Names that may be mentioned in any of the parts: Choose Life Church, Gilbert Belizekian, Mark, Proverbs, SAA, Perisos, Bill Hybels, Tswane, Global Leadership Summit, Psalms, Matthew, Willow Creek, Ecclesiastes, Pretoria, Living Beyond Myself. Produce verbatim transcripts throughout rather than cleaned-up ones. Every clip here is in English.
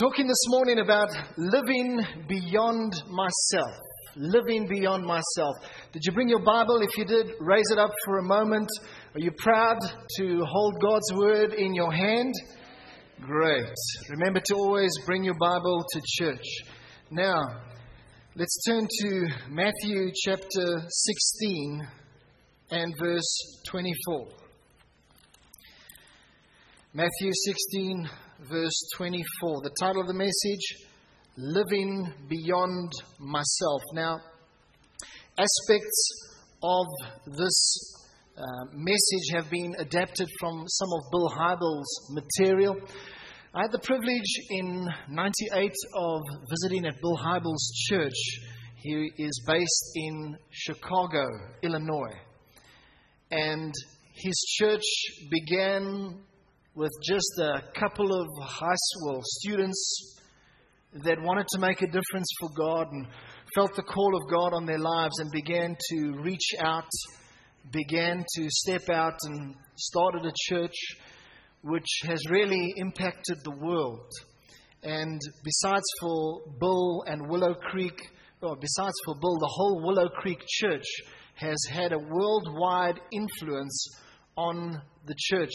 Talking this morning about living beyond myself. Living beyond myself. Did you bring your Bible? If you did, raise it up for a moment. Are you proud to hold God's Word in your hand? Great. Remember to always bring your Bible to church. Now, let's turn to Matthew chapter sixteen and verse twenty-four. Matthew sixteen, verse twenty-four. The title of the message, Living Beyond Myself. Now, aspects of this uh, message have been adapted from some of Bill Hybels' material. I had the privilege in ninety-eight of visiting at Bill Hybels' church. He is based in Chicago, Illinois. And his church began with just a couple of high school students that wanted to make a difference for God and felt the call of God on their lives and began to reach out, began to step out and started a church which has really impacted the world. And besides for Bill and Willow Creek, well, besides for Bill, the whole Willow Creek church has had a worldwide influence on the church.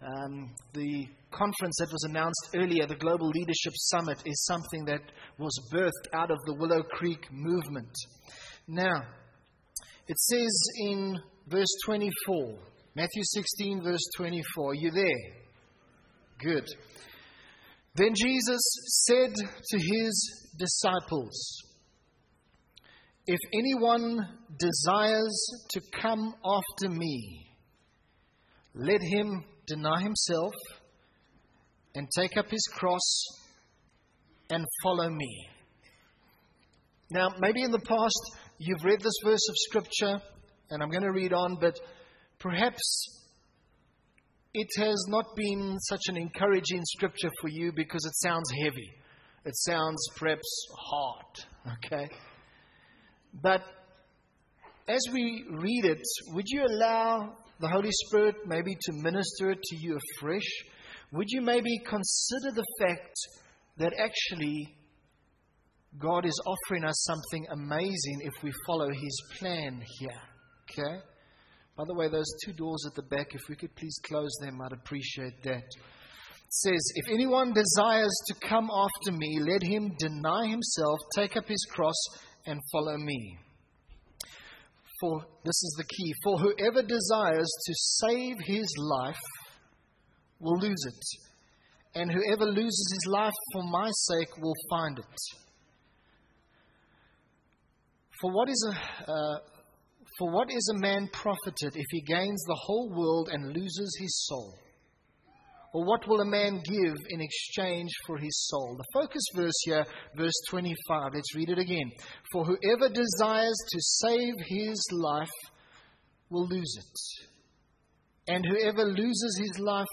Um, the conference that was announced earlier, the Global Leadership Summit, is something that was birthed out of the Willow Creek movement. Now, it says in verse twenty-four, Matthew sixteen, verse twenty-four, are you there? Good. Then Jesus said to his disciples, if anyone desires to come after me, let him deny himself, and take up his cross, and follow me. Now, maybe in the past, you've read this verse of Scripture, and I'm going to read on, but perhaps it has not been such an encouraging Scripture for you because it sounds heavy. It sounds perhaps hard, okay? But as we read it, would you allow the Holy Spirit maybe to minister it to you afresh? Would you maybe consider the fact that actually God is offering us something amazing if we follow His plan here? Okay? By the way, those two doors at the back, if we could please close them, I'd appreciate that. It says, if anyone desires to come after me, let him deny himself, take up his cross, and follow me. For this is the key. For whoever desires to save his life will lose it. And whoever loses his life for my sake will find it. For what is a, uh, for what is a man profited if he gains the whole world and loses his soul? Or what will a man give in exchange for his soul? The focus verse here, verse twenty-five. Let's read it again. For whoever desires to save his life will lose it. And whoever loses his life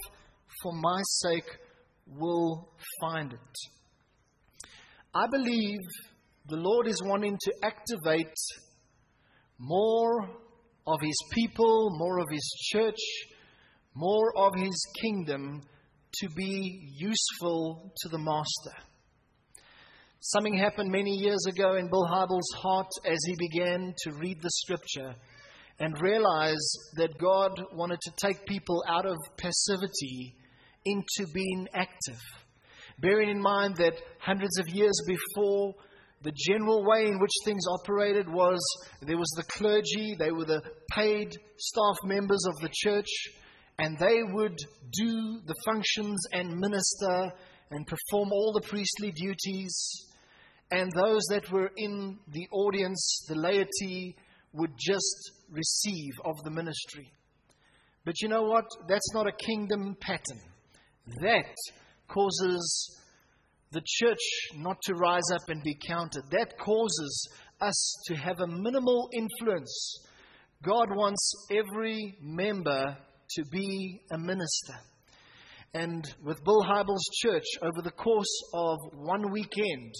for my sake will find it. I believe the Lord is wanting to activate more of His people, more of His church, more of His kingdom to be useful to the Master. Something happened many years ago in Bill Hybels' heart as he began to read the Scripture and realize that God wanted to take people out of passivity into being active. Bearing in mind that hundreds of years before, the general way in which things operated was there was the clergy, they were the paid staff members of the church, and they would do the functions and minister and perform all the priestly duties. And those that were in the audience, the laity, would just receive of the ministry. But you know what? That's not a kingdom pattern. That causes the church not to rise up and be counted. That causes us to have a minimal influence. God wants every member to be a minister. And with Bill Hybels' church, over the course of one weekend,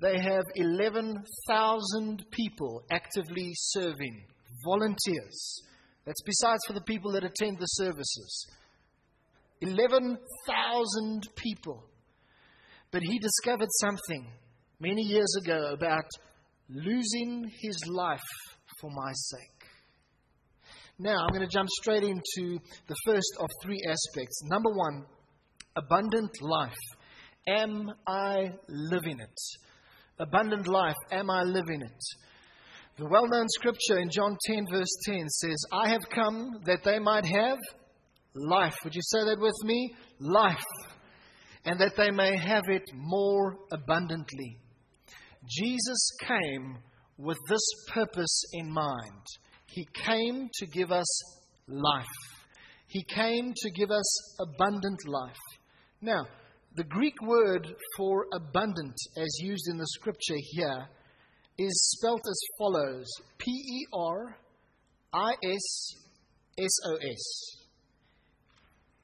they have eleven thousand people actively serving, volunteers. That's besides for the people that attend the services. eleven thousand people. But he discovered something many years ago about losing his life for my sake. Now, I'm going to jump straight into the first of three aspects. Number one, abundant life. Am I living it? Abundant life. Am I living it? The well-known scripture in John ten verse ten says, I have come that they might have life. Would you say that with me? Life. And that they may have it more abundantly. Jesus came with this purpose in mind. He came to give us life. He came to give us abundant life. Now, the Greek word for abundant, as used in the scripture here, is spelt as follows. P E R I S S O S.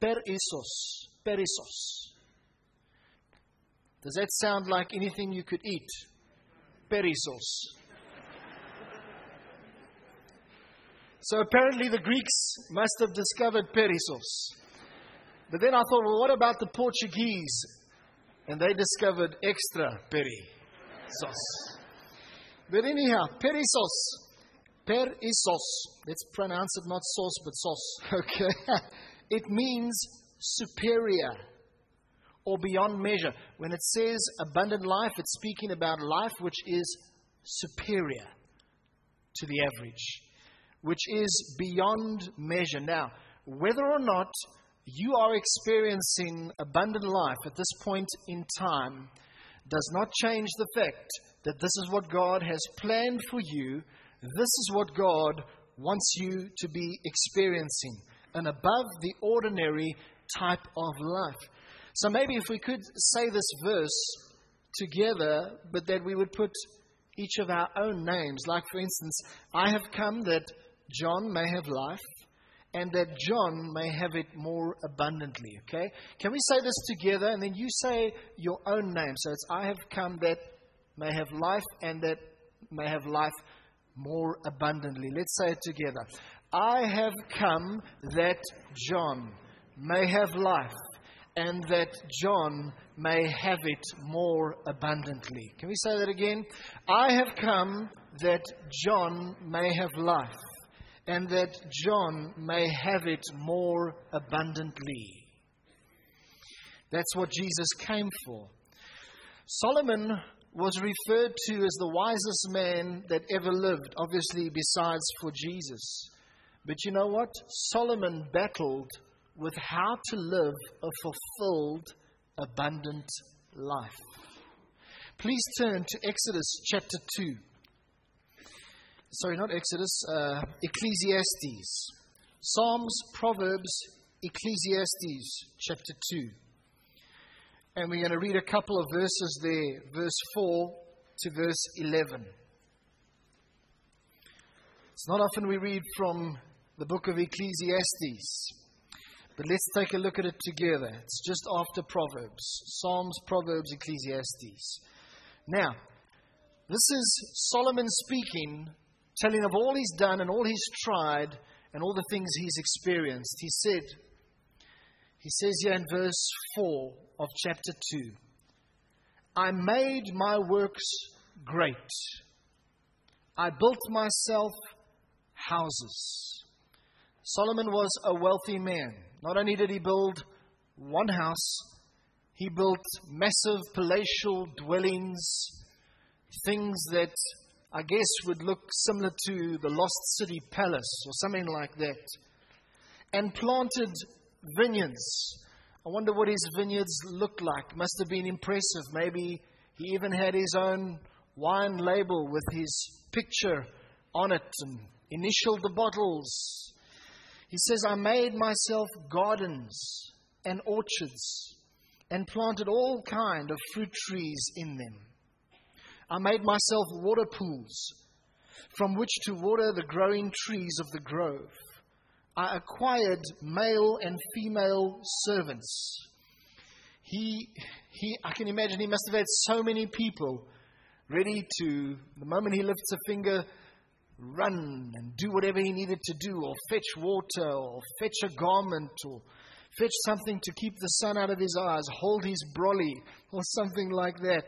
Perisos. Perisos. Does that sound like anything you could eat? Perisos. So apparently the Greeks must have discovered perisos. But then I thought, well, what about the Portuguese? And they discovered extra perisos. But anyhow, perisos. Perisos. Let's pronounce it not sauce, but sauce. Okay. It means superior or beyond measure. When it says abundant life, it's speaking about life which is superior to the average, which is beyond measure. Now, whether or not you are experiencing abundant life at this point in time does not change the fact that this is what God has planned for you. This is what God wants you to be experiencing, an above the ordinary type of life. So maybe if we could say this verse together, but that we would put each of our own names. Like, for instance, I have come that John may have life, and that John may have it more abundantly. Okay? Can we say this together? And then you say your own name. So it's I have come that may have life, and that may have life more abundantly. Let's say it together. I have come that John may have life, and that John may have it more abundantly. Can we say that again? I have come that John may have life, and that John may have it more abundantly. That's what Jesus came for. Solomon was referred to as the wisest man that ever lived, obviously besides for Jesus. But you know what? Solomon battled with how to live a fulfilled, abundant life. Please turn to Exodus chapter two. Sorry, not Exodus, uh, Ecclesiastes. Psalms, Proverbs, Ecclesiastes chapter two. And we're going to read a couple of verses there, verse four to verse eleven. It's not often we read from the book of Ecclesiastes. But let's take a look at it together. It's just after Proverbs. Psalms, Proverbs, Ecclesiastes. Now, this is Solomon speaking, telling of all he's done and all he's tried and all the things he's experienced. He said, he says here in verse four of chapter two, I made my works great. I built myself houses. Solomon was a wealthy man. Not only did he build one house, he built massive palatial dwellings, things that I guess would look similar to the Lost City Palace or something like that, and planted vineyards. I wonder what his vineyards looked like. Must have been impressive. Maybe he even had his own wine label with his picture on it and initialed the bottles. He says, I made myself gardens and orchards and planted all kind of fruit trees in them. I made myself water pools from which to water the growing trees of the grove. I acquired male and female servants. He, he, I can imagine he must have had so many people ready to, the moment he lifts a finger, run and do whatever he needed to do, or fetch water, or fetch a garment, or Fetch something to keep the sun out of his eyes. Hold his brolly, or something like that.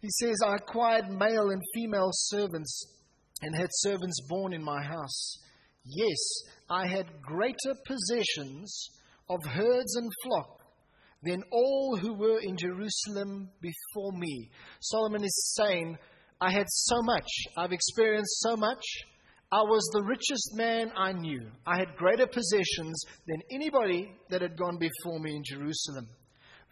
He says, I acquired male and female servants and had servants born in my house. Yes, I had greater possessions of herds and flock than all who were in Jerusalem before me. Solomon is saying, I had so much. I've experienced so much. I was the richest man I knew. I had greater possessions than anybody that had gone before me in Jerusalem.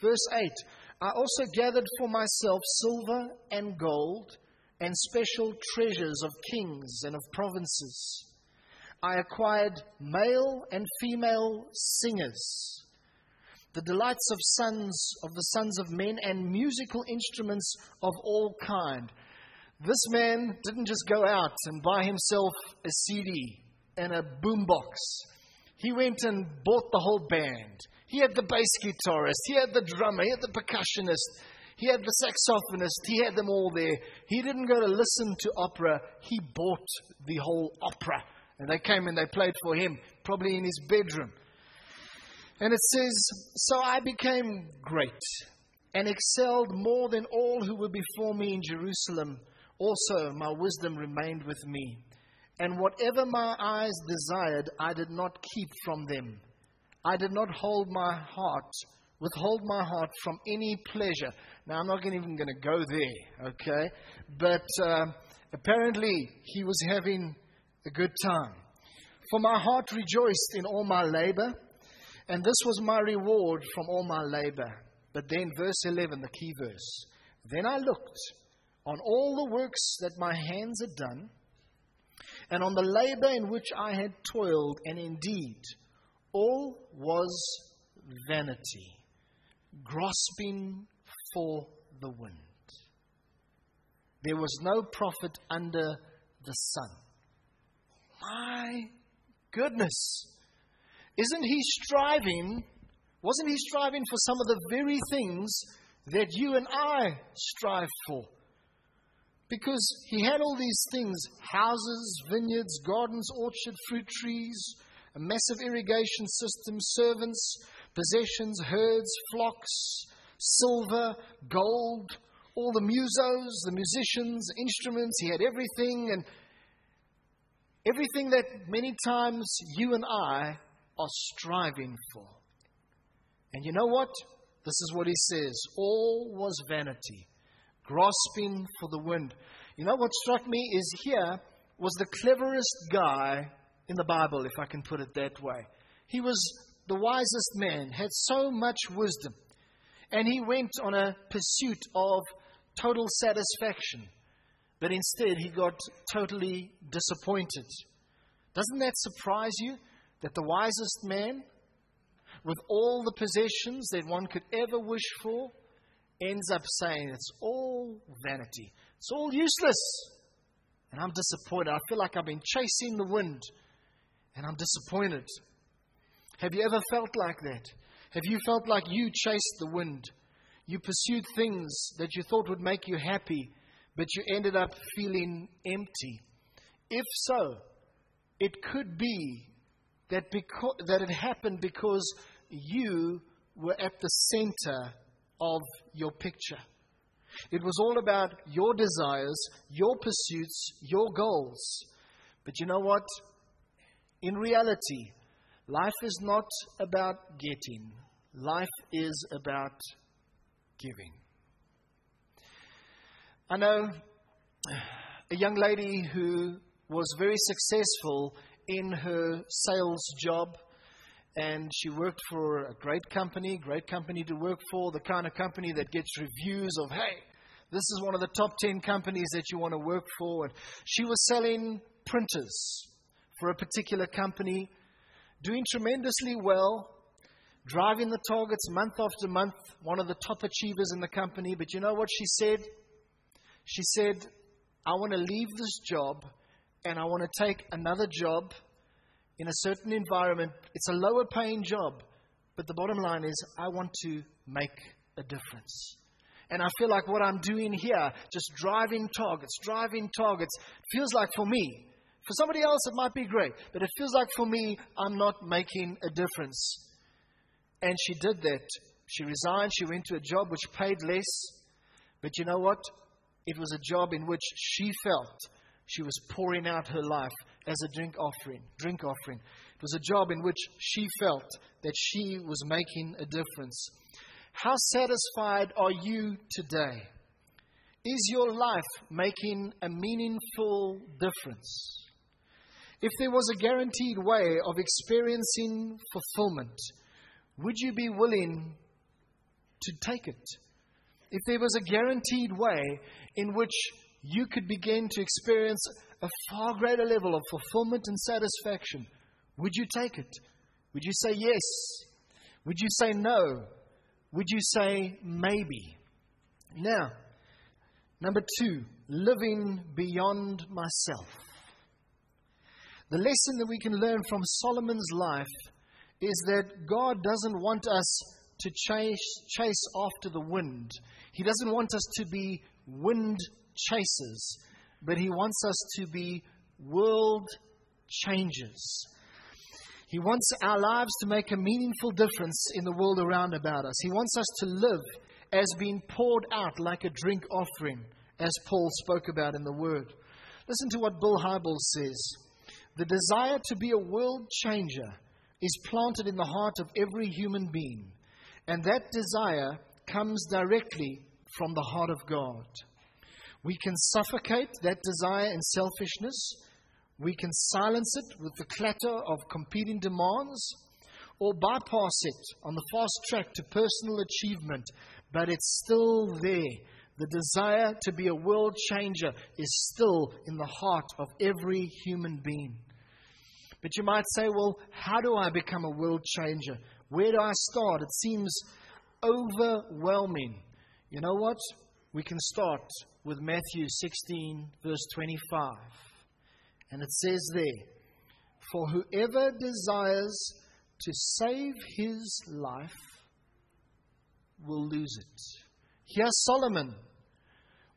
Verse eight, I also gathered for myself silver and gold and special treasures of kings and of provinces. I acquired male and female singers, the delights of sons of the sons of men, and musical instruments of all kind. This man didn't just go out and buy himself a C D and a boombox. He went and bought the whole band. He had the bass guitarist. He had the drummer. He had the percussionist. He had the saxophonist. He had them all there. He didn't go to listen to opera. He bought the whole opera. And they came and they played for him, probably in his bedroom. And it says, so I became great and excelled more than all who were before me in Jerusalem. Also, my wisdom remained with me. And whatever my eyes desired, I did not keep from them. I did not hold my heart, withhold my heart from any pleasure. Now, I'm not even going to go there, okay? But uh, apparently, he was having a good time. For my heart rejoiced in all my labor, and this was my reward from all my labor. But then, verse eleven, the key verse. Then I looked on all the works that my hands had done, and on the labor in which I had toiled, and indeed, all was vanity, grasping for the wind. There was no profit under the sun. My goodness. Isn't he striving? Wasn't he striving for some of the very things that you and I strive for? Because he had all these things, houses, vineyards, gardens, orchard, fruit trees, a massive irrigation system, servants, possessions, herds, flocks, silver, gold, all the musos, the musicians, instruments. He had everything, and everything that many times you and I are striving for. And you know what? This is what he says. All was vanity, grasping for the wind. You know what struck me is here was the cleverest guy in the Bible, if I can put it that way. He was the wisest man, had so much wisdom, and he went on a pursuit of total satisfaction. But instead, he got totally disappointed. Doesn't that surprise you? That the wisest man, with all the possessions that one could ever wish for, ends up saying it's all vanity. It's all useless. And I'm disappointed. I feel like I've been chasing the wind, and I'm disappointed. Have you ever felt like that? Have you felt like you chased the wind? You pursued things that you thought would make you happy, but you ended up feeling empty. If so, it could be That, because, that it happened because you were at the center of your picture. It was all about your desires, your pursuits, your goals. But you know what? In reality, life is not about getting. Life is about giving. I know a young lady who was very successful in her sales job, and she worked for a great company, great company to work for, the kind of company that gets reviews of, hey, this is one of the top ten companies that you want to work for. And she was selling printers for a particular company, doing tremendously well, driving the targets month after month, one of the top achievers in the company. But you know what she said? She said, I want to leave this job, and I want to take another job in a certain environment. It's a lower paying job, but the bottom line is I want to make a difference. And I feel like what I'm doing here, just driving targets, driving targets, feels like for me. For somebody else, it might be great, but it feels like for me, I'm not making a difference. And she did that. She resigned. She went to a job which paid less. But you know what? It was a job in which she felt she was pouring out her life as a drink offering. Drink offering. It was a job in which she felt that she was making a difference. How satisfied are you today? Is your life making a meaningful difference? If there was a guaranteed way of experiencing fulfillment, would you be willing to take it? If there was a guaranteed way in which you could begin to experience a far greater level of fulfillment and satisfaction, would you take it? Would you say yes? Would you say no? Would you say maybe? Now, number two, living beyond myself. The lesson that we can learn from Solomon's life is that God doesn't want us to chase, chase after the wind. He doesn't want us to be wind chasers, but He wants us to be world changers. He wants our lives to make a meaningful difference in the world around about us. He wants us to live as being poured out like a drink offering, as Paul spoke about in the Word. Listen to what Bill Hybels says. The desire to be a world changer is planted in the heart of every human being, and that desire comes directly from the heart of God. We can suffocate that desire in selfishness. We can silence it with the clatter of competing demands, or bypass it on the fast track to personal achievement, but it's still there. The desire to be a world changer is still in the heart of every human being. But you might say, well, how do I become a world changer? Where do I start? It seems overwhelming. You know what? We can start with Matthew sixteen, verse twenty-five. And it says there, "For whoever desires to save his life will lose it." Here Solomon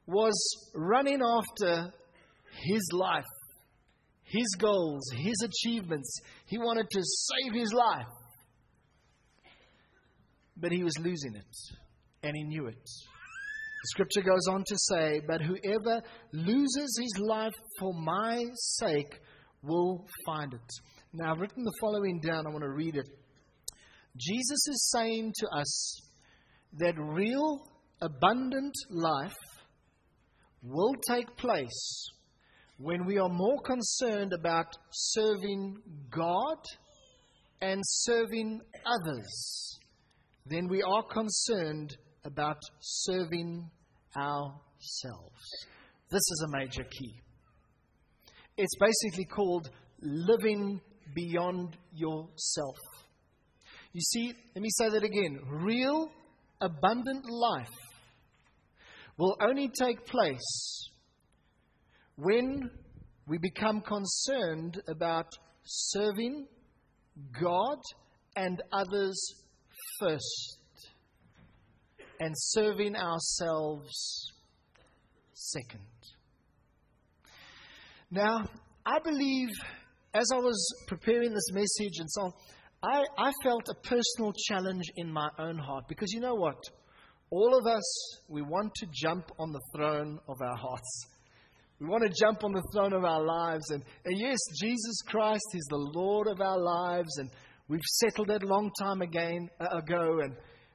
was running after his life, his goals, his achievements. He wanted to save his life. But he was losing it, and he knew it. The scripture goes on to say, "But whoever loses his life for my sake will find it." Now, I've written the following down. I want to read it. Jesus is saying to us that real, abundant life will take place when we are more concerned about serving God and serving others than we are concerned about serving ourselves. This is a major key. It's basically called living beyond yourself. You see, let me say that again. Real, abundant life will only take place when we become concerned about serving God and others first, and serving ourselves second. Now, I believe, as I was preparing this message and so on, I, I felt a personal challenge in my own heart. Because you know what? All of us, we want to jump on the throne of our hearts. We want to jump on the throne of our lives. And, and yes, Jesus Christ is the Lord of our lives. And we've settled that long time again, uh, ago. And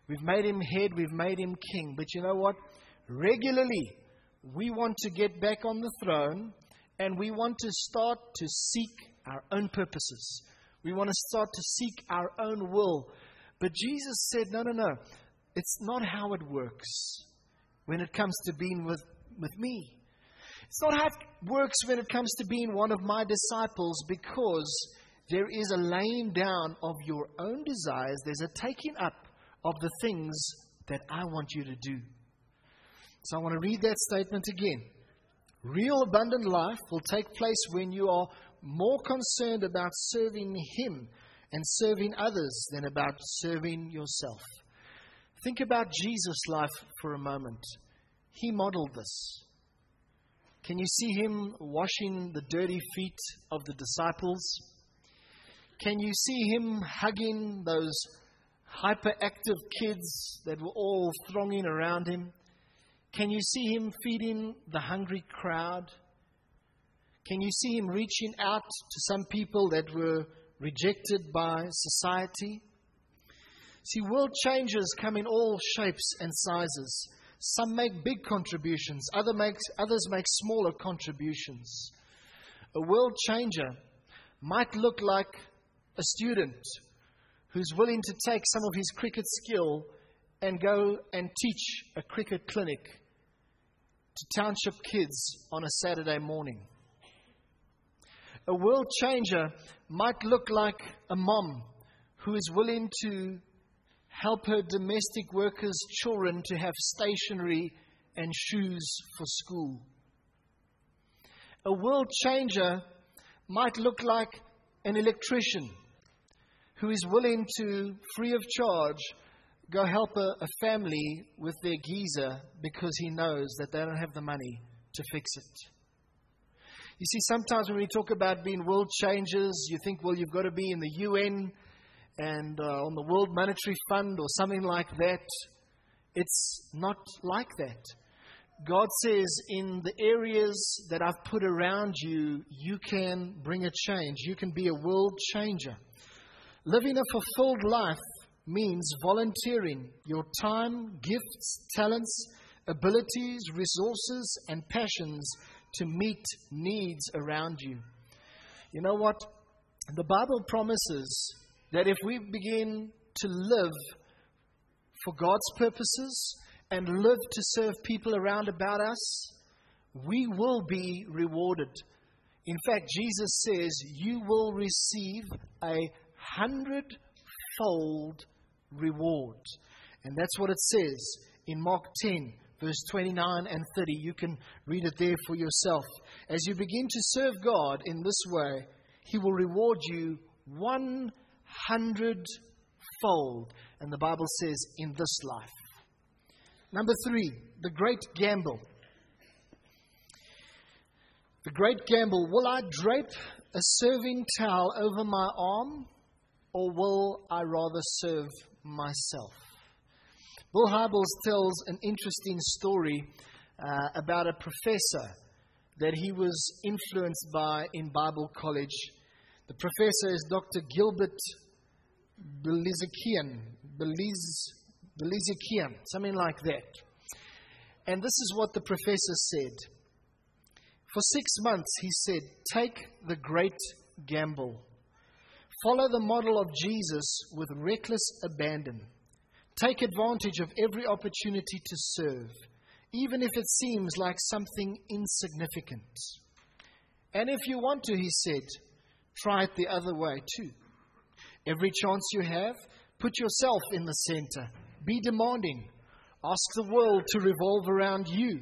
we've made Him head, we've made Him king. But you know what? Regularly, we want to get back on the throne, and we want to start to seek our own purposes. We want to start to seek our own will. But Jesus said, no, no, no. It's not how it works when it comes to being with, with me. It's not how it works when it comes to being one of my disciples, because there is a laying down of your own desires. There's a taking up of the things that I want you to do. So I want to read that statement again. Real abundant life will take place when you are more concerned about serving Him and serving others than about serving yourself. Think about Jesus' life for a moment. He modeled this. Can you see Him washing the dirty feet of the disciples? Can you see Him hugging those hyperactive kids that were all thronging around him? Can you see him feeding the hungry crowd? Can you see him reaching out to some people that were rejected by society? See, world changers come in all shapes and sizes. Some make big contributions. Other makes, others make smaller contributions. A world changer might look like a student who's willing to take some of his cricket skill and go and teach a cricket clinic to township kids on a Saturday morning. A world changer might look like a mom who is willing to help her domestic workers' children to have stationery and shoes for school. A world changer might look like an electrician who is willing to, free of charge, go help a, a family with their geyser because he knows that they don't have the money to fix it. You see, sometimes when we talk about being world changers, you think, well, you've got to be in the U N and uh, on the World Monetary Fund or something like that. It's not like that. God says, in the areas that I've put around you, you can bring a change. You can be a world changer. Living a fulfilled life means volunteering your time, gifts, talents, abilities, resources, and passions to meet needs around you. You know what? The Bible promises that if we begin to live for God's purposes and live to serve people around about us, we will be rewarded. In fact, Jesus says, you will receive a hundredfold reward. And that's what it says in Mark ten, verse twenty-nine and thirty. You can read it there for yourself. As you begin to serve God in this way, He will reward you one hundredfold. And the Bible says, in this life. Number three, the great gamble. The great gamble. Will I drape a serving towel over my arm, or will I rather serve myself? Bill Hybels tells an interesting story uh, about a professor that he was influenced by in Bible college. The professor is Doctor Gilbert Belizekian, Beliz, Belizekian, something like that. And this is what the professor said. For six months, he said, take the great gamble. Follow the model of Jesus with reckless abandon. Take advantage of every opportunity to serve, even if it seems like something insignificant. And if you want to, he said, try it the other way too. Every chance you have, put yourself in the center. Be demanding. Ask the world to revolve around you.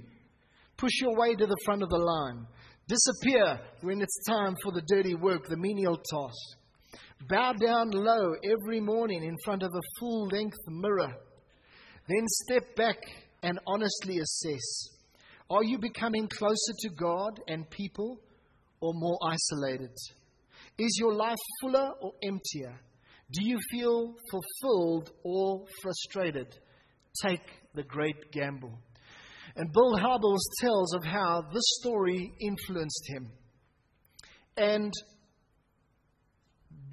Push your way to the front of the line. Disappear when it's time for the dirty work, the menial task. Bow down low every morning in front of a full-length mirror. Then step back and honestly assess. Are you becoming closer to God and people, or more isolated? Is your life fuller or emptier? Do you feel fulfilled or frustrated? Take the great gamble. And Bill Hybels tells of how this story influenced him. And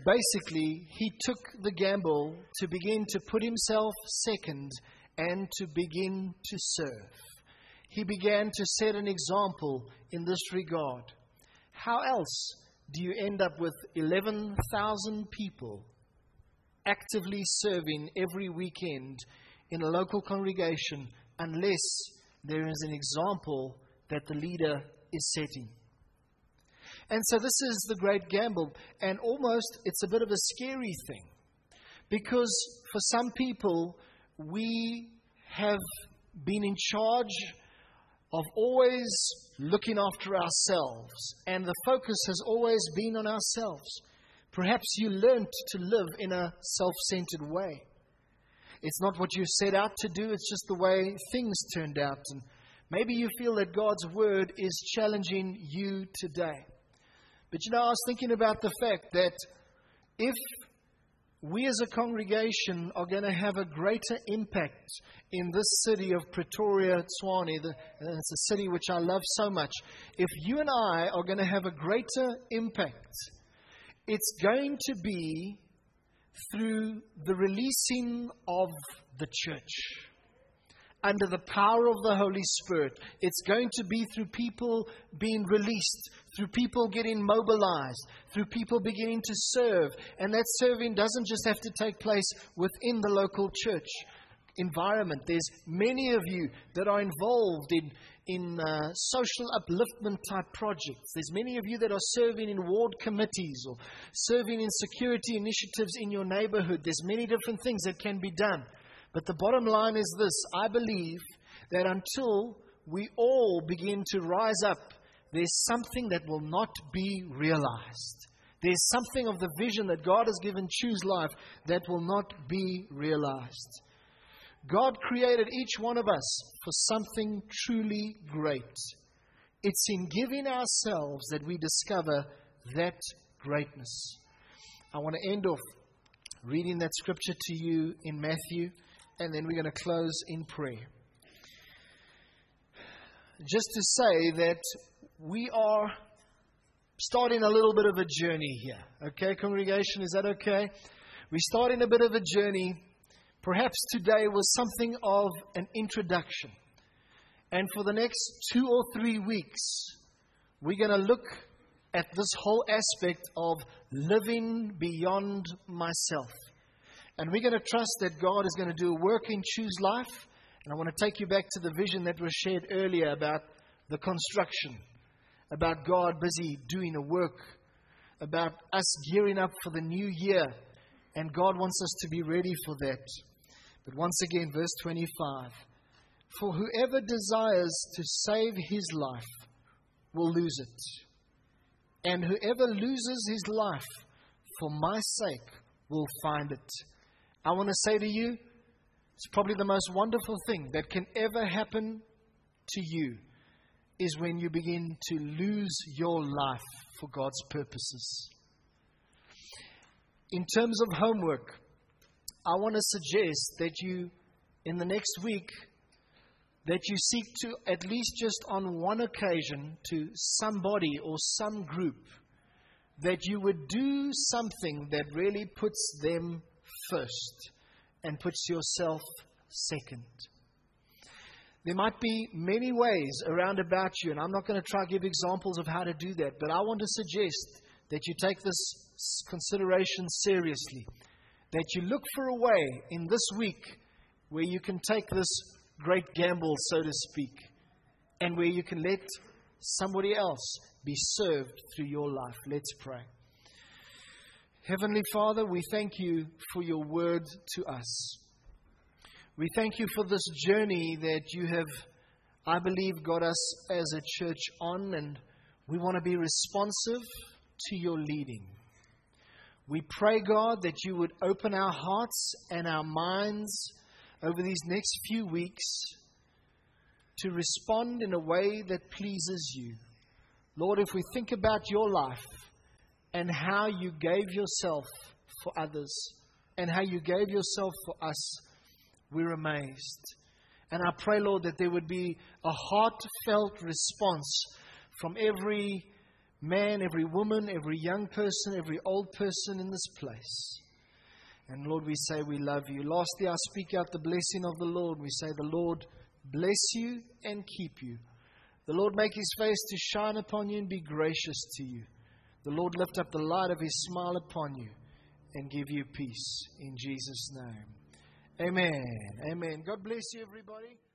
basically, he took the gamble to begin to put himself second and to begin to serve. He began to set an example in this regard. How else do you end up with eleven thousand people actively serving every weekend in a local congregation unless there is an example that the leader is setting? And so this is the great gamble, and almost it's a bit of a scary thing, because for some people, we have been in charge of always looking after ourselves, and the focus has always been on ourselves. Perhaps you learnt to live in a self-centered way. It's not what you set out to do, it's just the way things turned out. And maybe you feel that God's word is challenging you today. But you know, I was thinking about the fact that if we as a congregation are going to have a greater impact in this city of Pretoria, Tswane. The, it's a city which I love so much. If you and I are going to have a greater impact, it's going to be through the releasing of the church under the power of the Holy Spirit. It's going to be through people being released, through people getting mobilized, through people beginning to serve. And that serving doesn't just have to take place within the local church environment. There's many of you that are involved in in uh, social upliftment type projects. There's many of you that are serving in ward committees or serving in security initiatives in your neighborhood. There's many different things that can be done. But the bottom line is this: I believe that until we all begin to rise up, there's something that will not be realized. There's something of the vision that God has given Choose Life that will not be realized. God created each one of us for something truly great. It's in giving ourselves that we discover that greatness. I want to end off reading that scripture to you in Matthew, and then we're going to close in prayer. Just to say that we are starting a little bit of a journey here. Okay, congregation, is that okay? We're starting a bit of a journey. Perhaps today was something of an introduction. And for the next two or three weeks, we're going to look at this whole aspect of living beyond myself. And we're going to trust that God is going to do a work in Choose Life. And I want to take you back to the vision that was shared earlier about the construction, about God busy doing a work, about us gearing up for the new year. And God wants us to be ready for that. But once again, verse twenty-five. For whoever desires to save his life will lose it. And whoever loses his life for my sake will find it. I want to say to you, it's probably the most wonderful thing that can ever happen to you is when you begin to lose your life for God's purposes. In terms of homework, I want to suggest that you, in the next week, that you seek to, at least just on one occasion, to somebody or some group, that you would do something that really puts them first and puts yourself second. There might be many ways around about you, and I'm not going to try to give examples of how to do that, but I want to suggest that you take this consideration seriously, that you look for a way in this week where you can take this great gamble, so to speak, and where you can let somebody else be served through your life. Let's pray. Heavenly Father, we thank you for your word to us. We thank you for this journey that you have, I believe, got us as a church on, and we want to be responsive to your leading. We pray, God, that you would open our hearts and our minds over these next few weeks to respond in a way that pleases you. Lord, if we think about your life, and how you gave yourself for others, and how you gave yourself for us, we're amazed. And I pray, Lord, that there would be a heartfelt response from every man, every woman, every young person, every old person in this place. And Lord, we say we love you. Lastly, I speak out the blessing of the Lord. We say, the Lord bless you and keep you. The Lord make his face to shine upon you and be gracious to you. The Lord lift up the light of his smile upon you and give you peace in Jesus' name. Amen. Amen. God bless you, everybody.